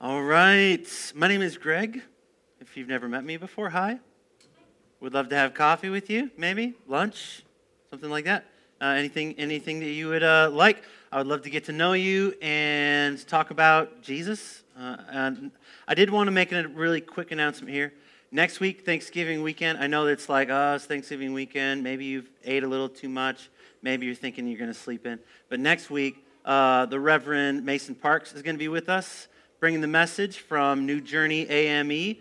All right. My name is Greg. If you've never met me before, hi. Would love to have coffee with you, maybe, lunch, something like that. Anything that you would like. I would love to get to know you and talk about Jesus. And I did want to make a really quick announcement here. Next week, Thanksgiving weekend, I know it's like, oh, it's Thanksgiving weekend. Maybe you've ate a little too much. Maybe you're thinking you're going to sleep in. But next week, the Reverend Mason Parks is going to be with us, bringing the message from New Journey AME.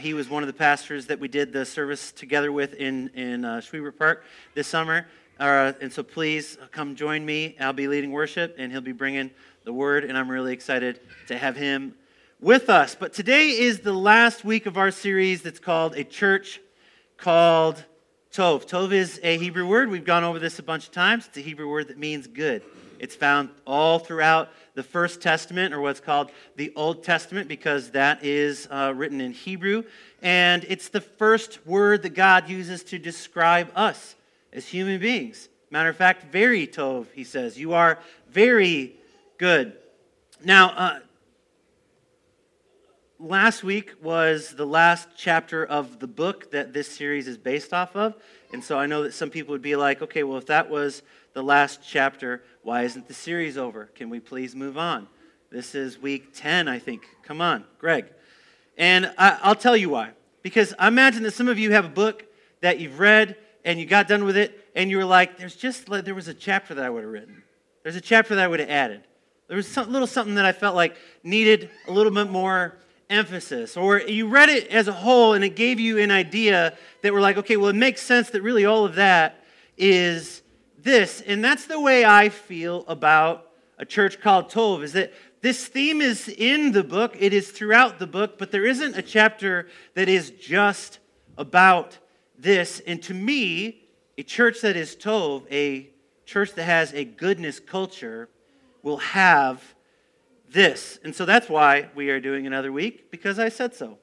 He was one of the pastors that we did the service together with in Schwiebert Park this summer. And so please come join me. I'll be leading worship, and he'll be bringing the word, and I'm really excited to have him with us. But today is the last week of our series that's called A Church Called Tov. Tov is a Hebrew word. We've gone over this a bunch of times. It's a Hebrew word that means good. It's found all throughout the First Testament, or what's called the Old Testament, because that is written in Hebrew. And it's the first word that God uses to describe us as human beings. Matter of fact, very tov, he says. You are very good. Now, last week was the last chapter of the book that this series is based off of. And so I know that some people would be like, okay, well, if that was the last chapter, why isn't the series over? Can we please move on? This is week 10, I think. Come on, Greg. And I'll tell you why. Because I imagine that some of you have a book that you've read and you got done with it and you were like, there was a chapter that I would have written. There's a chapter that I would have added. There was a little something that I felt like needed a little bit more emphasis, or you read it as a whole and it gave you an idea that we're like, okay, well, it makes sense that really all of that is this. And that's the way I feel about A Church Called Tov, is that this theme is in the book, it is throughout the book, but there isn't a chapter that is just about this. And to me, a church that is Tov, a church that has a goodness culture, will have this. And so that's why we are doing another week, because I said so.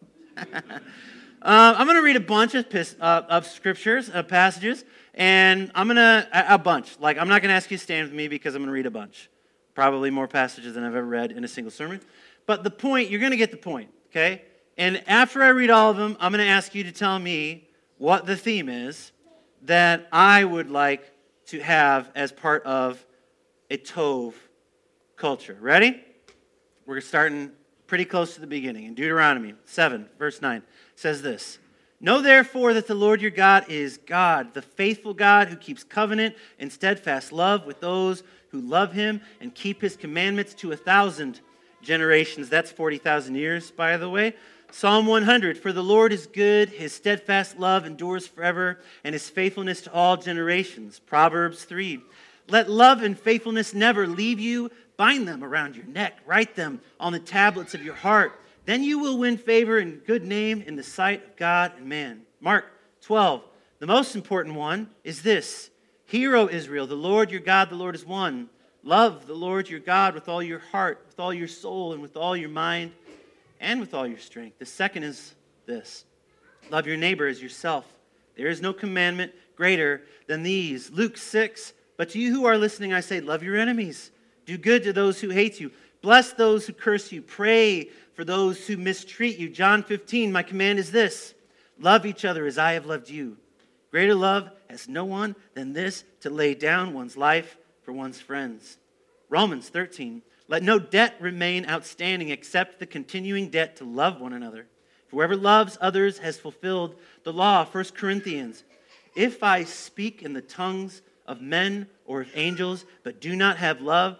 I'm going to read a bunch of scriptures, passages, and I'm going to, a bunch. Like, I'm not going to ask you to stand with me because I'm going to read a bunch. Probably more passages than I've ever read in a single sermon. But the point, you're going to get the point, okay? And after I read all of them, I'm going to ask you to tell me what the theme is that I would like to have as part of a Tov culture. Ready? We're starting pretty close to the beginning. In Deuteronomy 7, verse 9, says this: "Know therefore that the Lord your God is God, the faithful God who keeps covenant and steadfast love with those who love him and keep his commandments to 1,000 generations." That's 40,000 years, by the way. Psalm 100, "For the Lord is good, his steadfast love endures forever, and his faithfulness to all generations." Proverbs 3, "Let love and faithfulness never leave you. Bind them around your neck. Write them on the tablets of your heart. Then you will win favor and good name in the sight of God and man." Mark 12. The most important one is this: "Hear, O Israel, the Lord your God, the Lord is one. Love the Lord your God with all your heart, with all your soul, and with all your mind, and with all your strength." The second is this: "Love your neighbor as yourself. There is no commandment greater than these." Luke 6. "But to you who are listening, I say, love your enemies. Do good to those who hate you. Bless those who curse you. Pray for those who mistreat you." John 15, "My command is this: love each other as I have loved you. Greater love has no one than this, to lay down one's life for one's friends." Romans 13, "Let no debt remain outstanding except the continuing debt to love one another. Whoever loves others has fulfilled the law." 1 Corinthians, "If I speak in the tongues of men or of angels, but do not have love,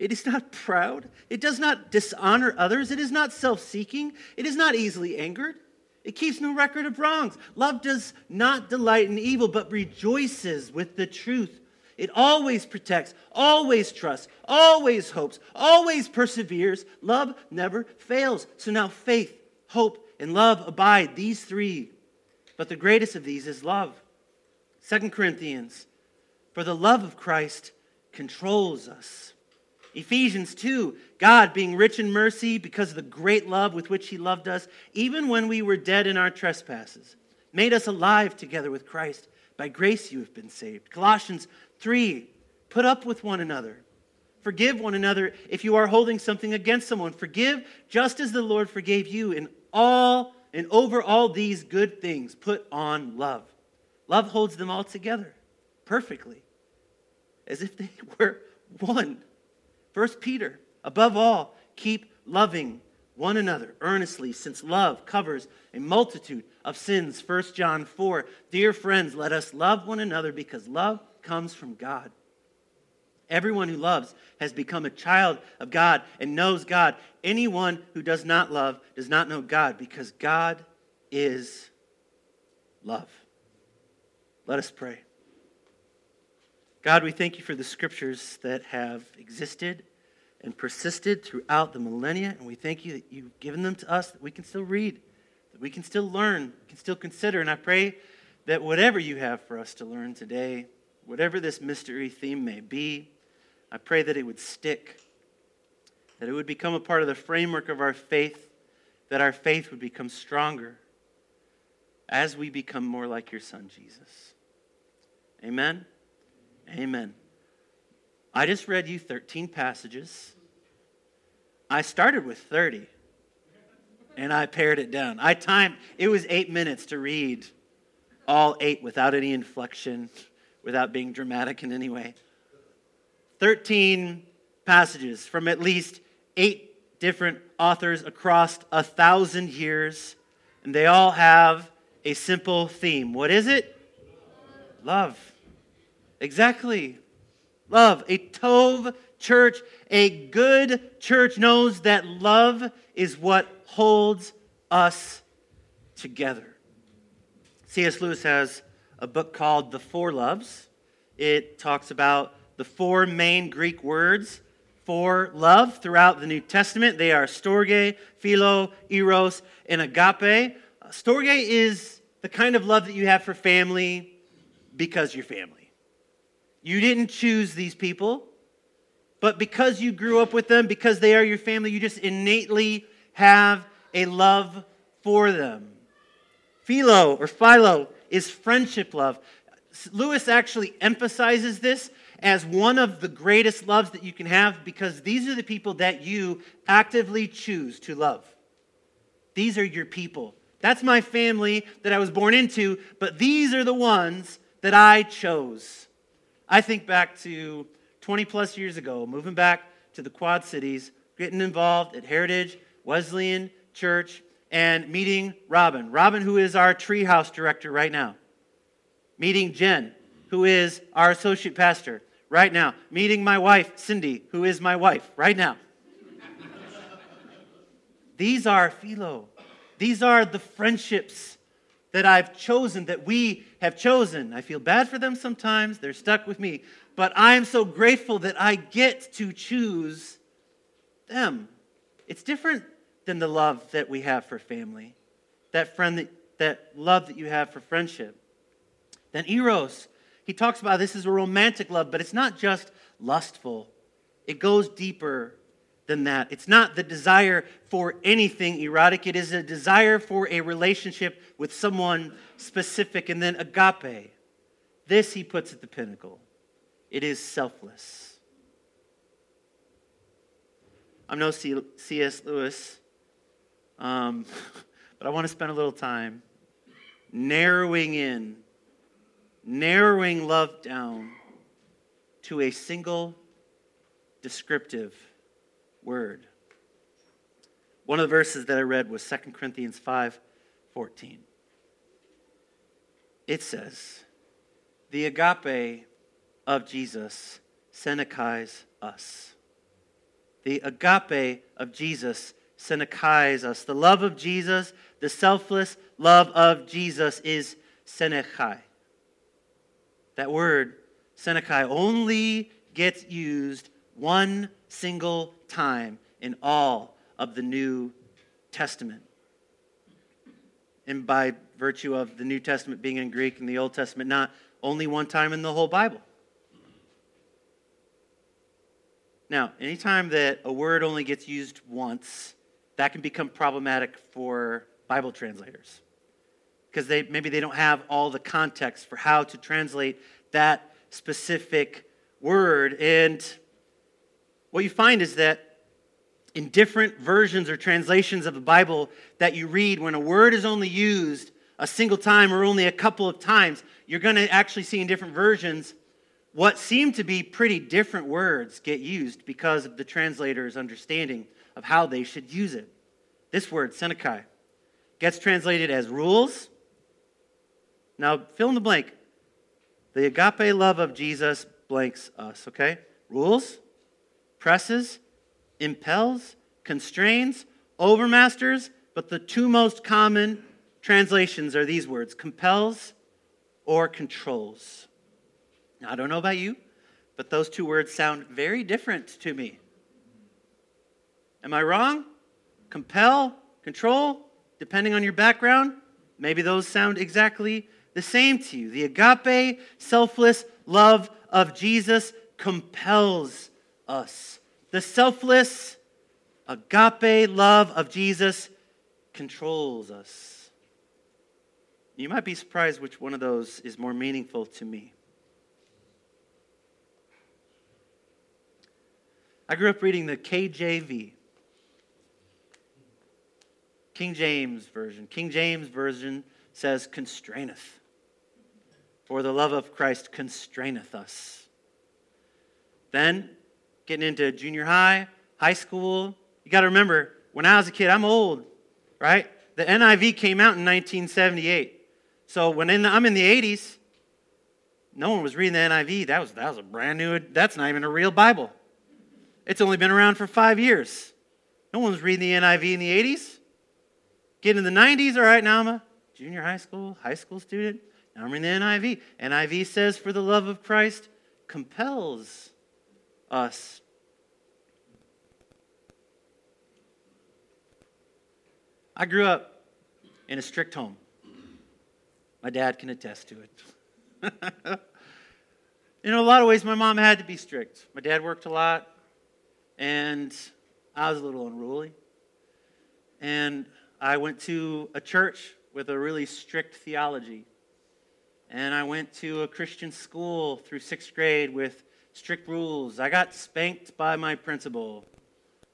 It is not proud. It does not dishonor others. It is not self-seeking. It is not easily angered. It keeps no record of wrongs. Love does not delight in evil, but rejoices with the truth. It always protects, always trusts, always hopes, always perseveres. Love never fails. So now faith, hope, and love abide, these three. but the greatest of these is love. 2 Corinthians, for the love of Christ controls us. Ephesians 2, God being rich in mercy because of the great love with which he loved us, even when we were dead in our trespasses, made us alive together with Christ. By grace you have been saved. Colossians 3, put up with one another. Forgive one another if you are holding something against someone. Forgive just as the Lord forgave you. In all and over all these good things, put on love. Love holds them all together perfectly, as if they were one. 1 Peter, above all, keep loving one another earnestly, since love covers a multitude of sins. 1 John 4, dear friends, let us love one another because love comes from God. Everyone who loves has become a child of God and knows God. Anyone who does not love does not know God, because God is love. Let us pray. God, we thank you for the scriptures that have existed and persisted throughout the millennia, and we thank you that you've given them to us that we can still read, that we can still learn, we can still consider. And I pray that whatever you have for us to learn today, whatever this mystery theme may be, I pray that it would stick, that it would become a part of the framework of our faith, that our faith would become stronger as we become more like your Son, Jesus. Amen. Amen. I just read you 13 passages. I started with 30, and I pared it down. I timed, it was 8 minutes to read all 8 without any inflection, without being dramatic in any way. 13 passages from at least 8 different authors across 1,000 years, and they all have a simple theme. What is it? Love. Exactly. Love. A Tov church, a good church, knows that love is what holds us together. C.S. Lewis has a book called The Four Loves. It talks about the 4 main Greek words for love throughout the New Testament. They are storgē, philo, eros, and agape. Storgē is the kind of love that you have for family because you're family. You didn't choose these people, but because you grew up with them, because they are your family, you just innately have a love for them. Philo is friendship love. Lewis actually emphasizes this as one of the greatest loves that you can have, because these are the people that you actively choose to love. These are your people. That's my family that I was born into, but these are the ones that I chose. I think back to 20 plus years ago, moving back to the Quad Cities, getting involved at Heritage Wesleyan Church, and meeting Robin, who is our treehouse director right now. Meeting Jen, who is our associate pastor right now. Meeting my wife, Cindy, who is my wife right now. These are philo. These are the friendships that I've chosen, that we have chosen. I feel bad for them sometimes. They're stuck with me. But I am so grateful that I get to choose them. It's different than the love that we have for family, that love that you have for friendship. Then eros, he talks about this is a romantic love, but it's not just lustful. It goes deeper than that. It's not the desire for anything erotic. It is a desire for a relationship with someone specific. And then agape. This he puts at the pinnacle. It is selfless. I'm no C.S. Lewis, but I want to spend a little time narrowing love down to a single descriptive word. One of the verses that I read was 2 Corinthians 5:14. It says, the agape of Jesus synechēs us. The agape of Jesus synechēs us. The love of Jesus, the selfless love of Jesus, is synechei. That word, synechei, only gets used one single time in all of the New Testament. and by virtue of the New Testament being in Greek and the Old Testament not, only one time in the whole Bible. Now, anytime that a word only gets used once, that can become problematic for Bible translators, because maybe they don't have all the context for how to translate that specific word. And what you find is that in different versions or translations of the Bible that you read, when a word is only used a single time or only a couple of times, you're going to actually see in different versions what seem to be pretty different words get used because of the translator's understanding of how they should use it. This word, synechei, gets translated as rules. Now, fill in the blank. The agape love of Jesus blanks us, okay? Rules, presses, impels, constrains, overmasters, but the two most common translations are these words, compels or controls. Now, I don't know about you, but those two words sound very different to me. Am I wrong? Compel, control, depending on your background, maybe those sound exactly the same to you. The agape, selfless love of Jesus compels us. The selfless, agape love of Jesus controls us. You might be surprised which one of those is more meaningful to me. I grew up reading the KJV, King James Version. King James Version says, constraineth. For the love of Christ constraineth us. Then, getting into junior high, high school, you got to remember, when I was a kid, I'm old, right? The NIV came out in 1978. So when I'm in the 80s, no one was reading the NIV. That was a brand new, that's not even a real Bible. It's only been around for 5 years. No one was reading the NIV in the 80s. Get in the 90s, all right, now I'm a junior high school student. Now I'm reading the NIV. NIV says, for the love of Christ compels us. I grew up in a strict home. My dad can attest to it. In a lot of ways, my mom had to be strict. My dad worked a lot. And I was a little unruly. And I went to a church with a really strict theology. And I went to a Christian school through 6th grade with strict rules. I got spanked by my principal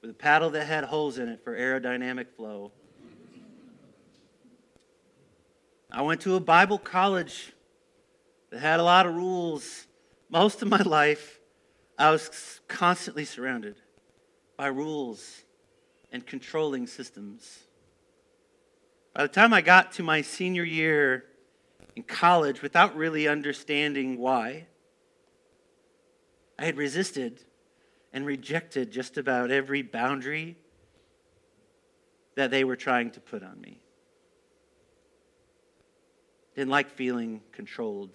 with a paddle that had holes in it for aerodynamic flow. I went to a Bible college that had a lot of rules. Most of my life, I was constantly surrounded by rules and controlling systems. By the time I got to my senior year in college, without really understanding why, I had resisted and rejected just about every boundary that they were trying to put on me. Didn't like feeling controlled.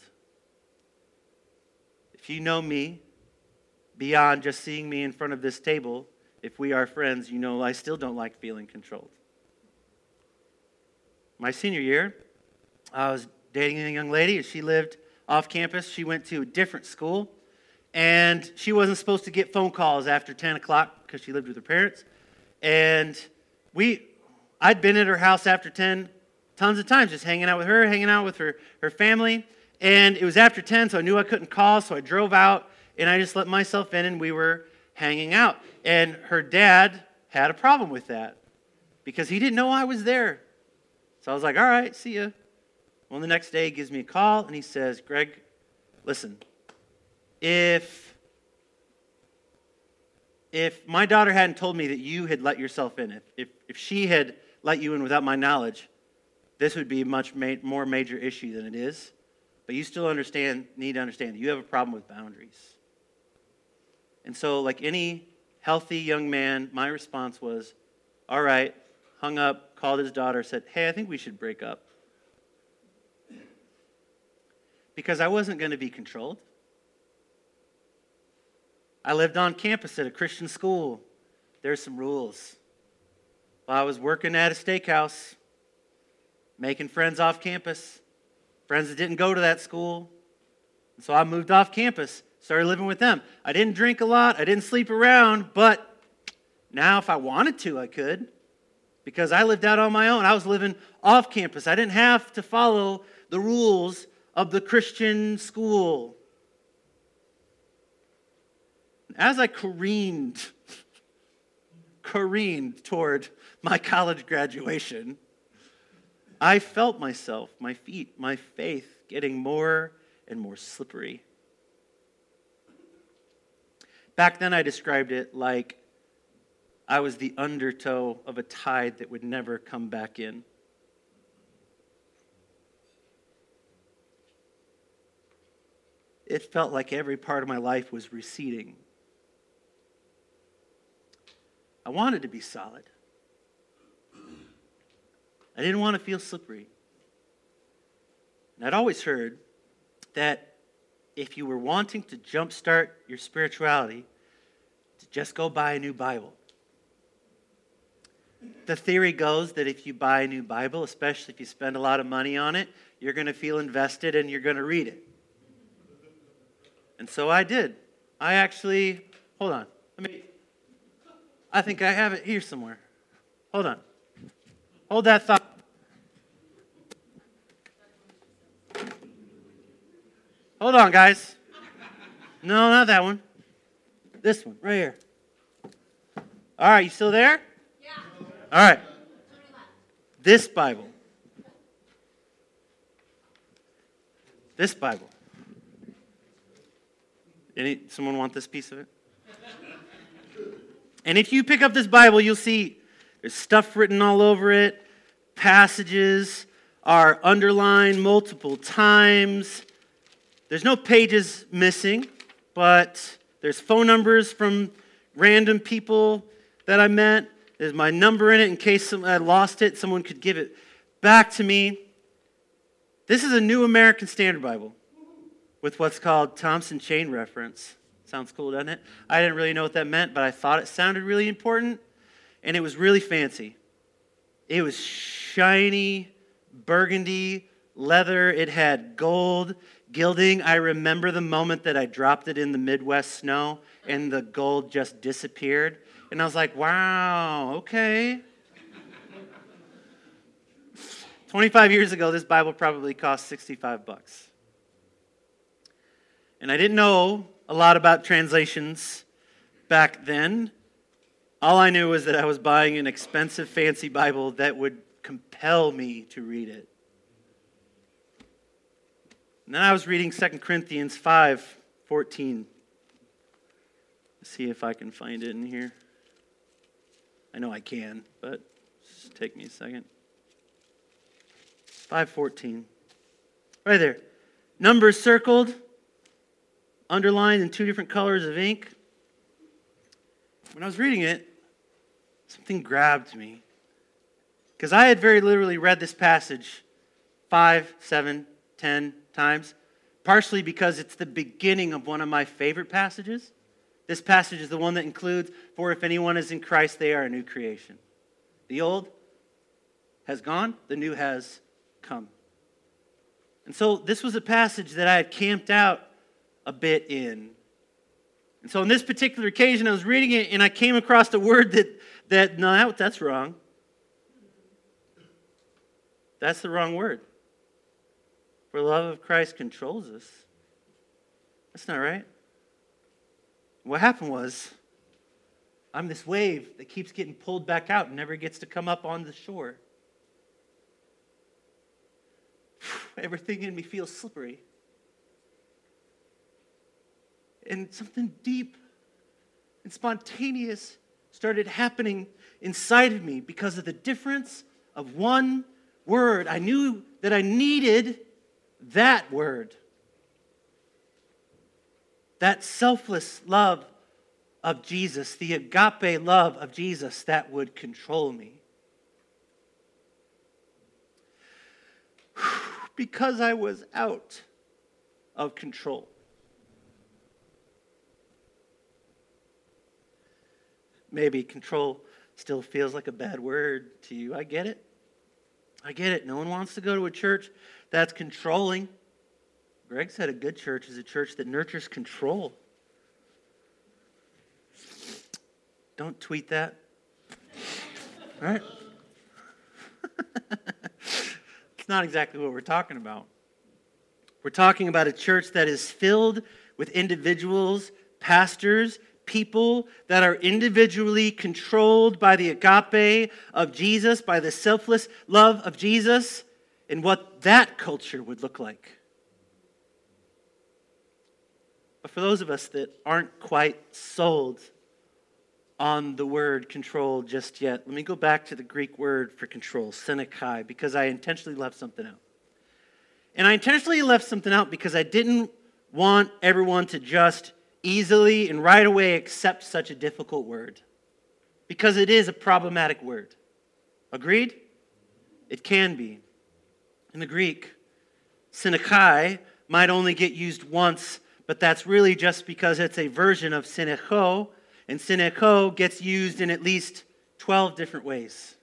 If you know me, beyond just seeing me in front of this table, if we are friends, you know I still don't like feeling controlled. My senior year, I was dating a young lady, and she lived off campus. She went to a different school, and she wasn't supposed to get phone calls after 10 o'clock because she lived with her parents. And I'd been at her house after 10 tons of times, just hanging out with her, hanging out with her family. And it was after 10, so I knew I couldn't call, so I drove out, and I just let myself in, and we were hanging out. And her dad had a problem with that because he didn't know I was there. So I was like, all right, see ya. Well, the next day he gives me a call, and he says, Greg, listen, if my daughter hadn't told me that you had let yourself in, if she had let you in without my knowledge, this would be a much more major issue than it is. But you still need to understand that you have a problem with boundaries. And so, like any healthy young man, my response was, all right, hung up, called his daughter, said, hey, I think we should break up. Because I wasn't going to be controlled. I lived on campus at a Christian school. There's some rules. While I was working at a steakhouse, making friends off campus, friends that didn't go to that school. And so I moved off campus, started living with them. I didn't drink a lot, I didn't sleep around, but now if I wanted to, I could, because I lived out on my own. I was living off campus. I didn't have to follow the rules of the Christian school. As I careened toward my college graduation, I felt myself, my feet, my faith getting more and more slippery. Back then I described it like I was the undertow of a tide that would never come back in. It felt like every part of my life was receding. I wanted to be solid. I didn't want to feel slippery. And I'd always heard that if you were wanting to jumpstart your spirituality, to just go buy a new Bible. The theory goes that if you buy a new Bible, especially if you spend a lot of money on it, you're going to feel invested and you're going to read it. And so I did. I actually, hold on. I think I have it here somewhere. Hold on. Hold that thought. Hold on, guys. No, not that one. This one, right here. All right, you still there? Yeah. All right. This Bible. This Bible. Someone want this piece of it? And if you pick up this Bible, you'll see there's stuff written all over it. Passages are underlined multiple times. There's no pages missing, but there's phone numbers from random people that I met. There's my number in it in case I lost it. Someone could give it back to me. This is a New American Standard Bible with what's called Thompson Chain Reference. Sounds cool, doesn't it? I didn't really know what that meant, but I thought it sounded really important, and it was really fancy. It was shiny, burgundy leather. It had gold gilding. I remember the moment that I dropped it in the Midwest snow, and the gold just disappeared. And I was like, wow, okay. 25 years ago, this Bible probably cost $65. And I didn't know a lot about translations back then. All I knew was that I was buying an expensive, fancy Bible that would compel me to read it. And then I was reading 2 Corinthians 5:14. Let's see if I can find it in here. I know I can, but just take me a second. 5:14. Right there. Numbers circled, underlined in two different colors of ink. When I was reading it, something grabbed me. Because I had very literally read this passage 5, 7, 10 times, partially because it's the beginning of one of my favorite passages. This passage is the one that includes, "For if anyone is in Christ, they are a new creation. The old has gone, the new has come." And so this was a passage that I had camped out a bit in. And so on this particular occasion, I was reading it and I came across the word that's wrong. That's the wrong word. For the love of Christ controls us. That's not right. What happened was, I'm this wave that keeps getting pulled back out and never gets to come up on the shore. Everything in me feels slippery. And something deep and spontaneous started happening inside of me because of the difference of one word. I knew that I needed that word. That selfless love of Jesus, the agape love of Jesus that would control me. Because I was out of control. Maybe control still feels like a bad word to you. I get it. I get it. No one wants to go to a church that's controlling. Greg said a good church is a church that nurtures control. Don't tweet that. All right? It's not exactly what we're talking about. We're talking about a church that is filled with individuals, pastors, people that are individually controlled by the agape of Jesus, by the selfless love of Jesus, and what that culture would look like. But for those of us that aren't quite sold on the word control just yet, let me go back to the Greek word for control, synechei, because I intentionally left something out. And I intentionally left something out because I didn't want everyone to just easily and right away accept such a difficult word, because it is a problematic word. Agreed? It can be. In the Greek, synechei might only get used once, but that's really just because it's a version of synechō, and synechō gets used in at least 12 different ways,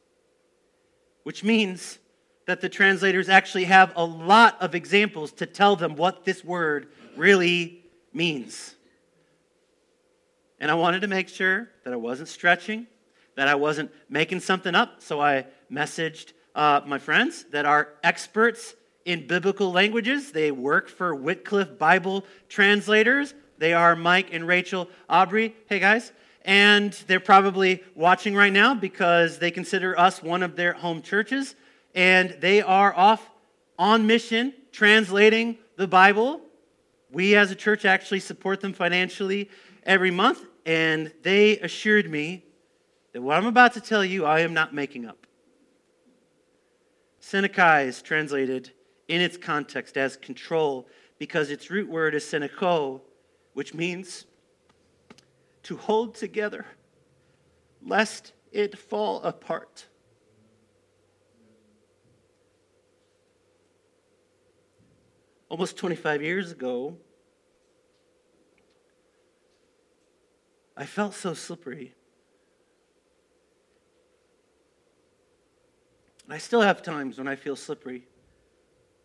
which means that the translators actually have a lot of examples to tell them what this word really means. And I wanted to make sure that I wasn't stretching, that I wasn't making something up, so I messaged my friends that are experts in biblical languages. They work for Wycliffe Bible Translators. They are Mike and Rachel Aubrey. Hey, guys. And they're probably watching right now because they consider us one of their home churches. And they are off on mission translating the Bible. We as a church actually support them financially every month. And they assured me that what I'm about to tell you, I am not making up. Synechei is translated in its context as control because its root word is synechō, which means to hold together, lest it fall apart. Almost 25 years ago, I felt so slippery. I still have times when I feel slippery.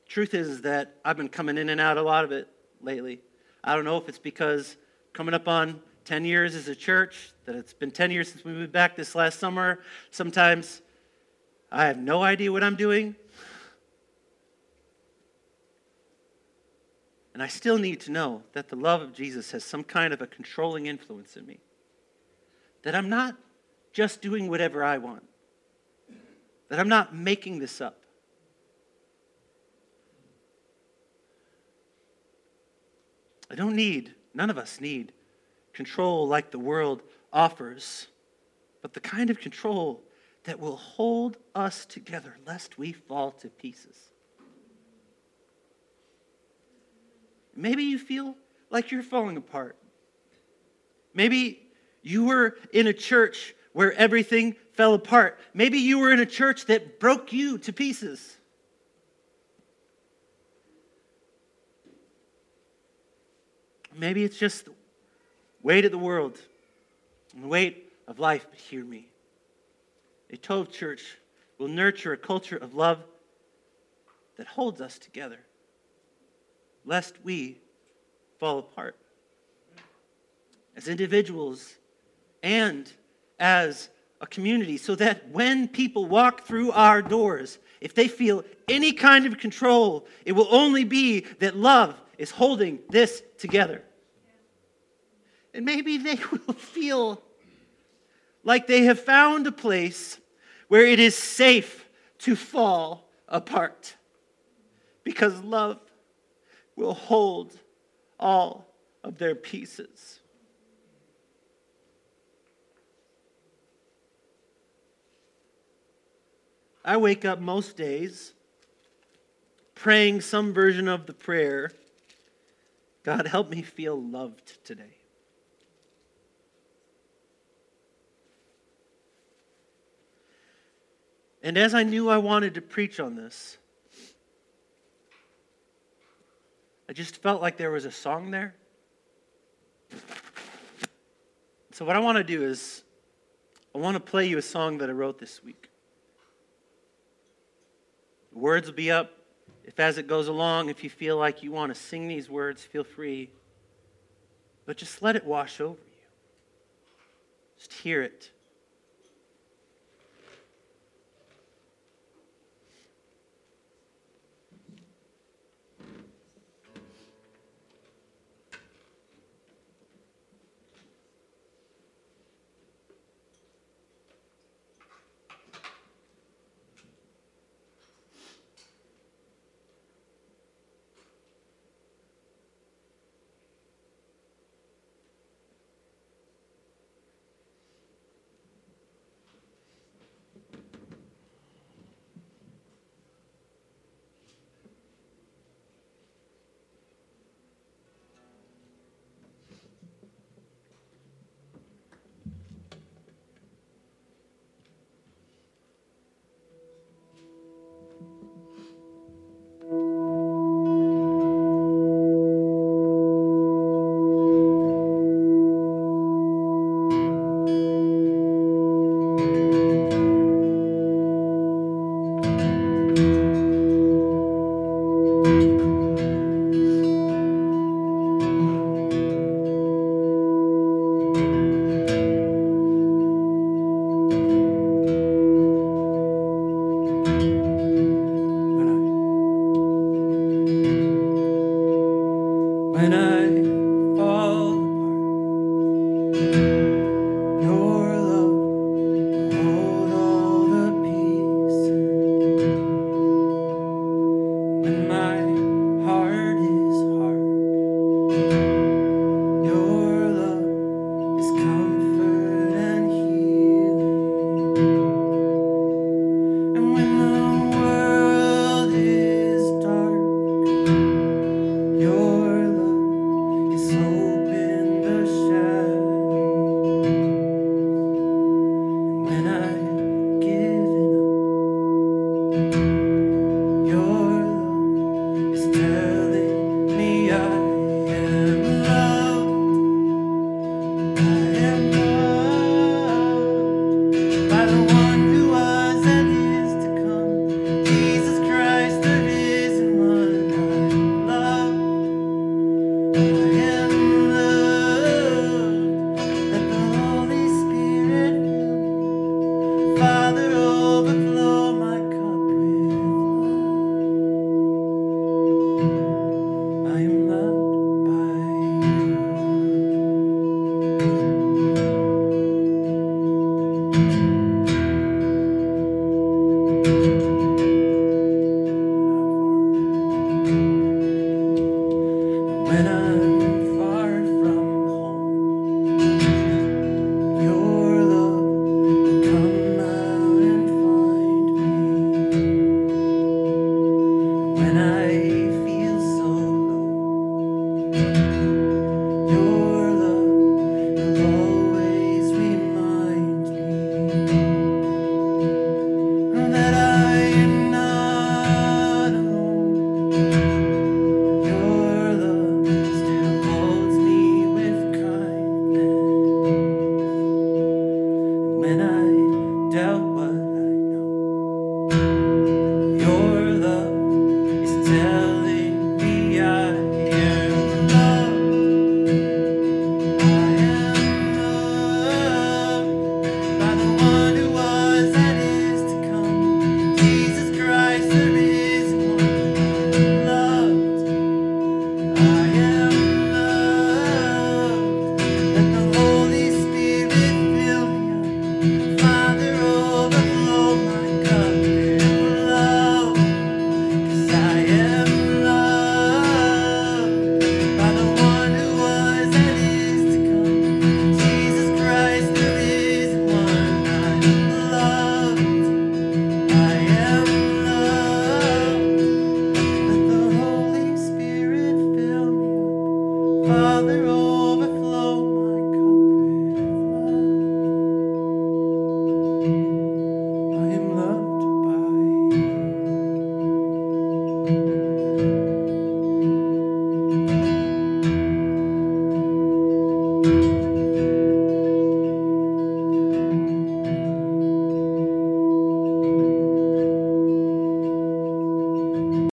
Truth is that I've been coming in and out a lot of it lately. I don't know if it's because coming up on 10 years as a church, that it's been 10 years since we moved back this last summer. Sometimes I have no idea what I'm doing. And I still need to know that the love of Jesus has some kind of a controlling influence in me. That I'm not just doing whatever I want. That I'm not making this up. I don't need, none of us need, control like the world offers, but the kind of control that will hold us together lest we fall to pieces. Maybe you feel like you're falling apart. Maybe you were in a church where everything fell apart. Maybe you were in a church that broke you to pieces. Maybe it's just the weight of the world and the weight of life, but hear me. A Tov church will nurture a culture of love that holds us together, lest we fall apart. As individuals and as a community, so that when people walk through our doors, if they feel any kind of control, it will only be that love is holding this together. And maybe they will feel like they have found a place where it is safe to fall apart, because love will hold all of their pieces. I wake up most days praying some version of the prayer, God, help me feel loved today. And as I knew I wanted to preach on this, I just felt like there was a song there. So what I want to do is, I want to play you a song that I wrote this week. Words will be up if as it goes along. If you feel like you want to sing these words, feel free. But just let it wash over you. Just hear it.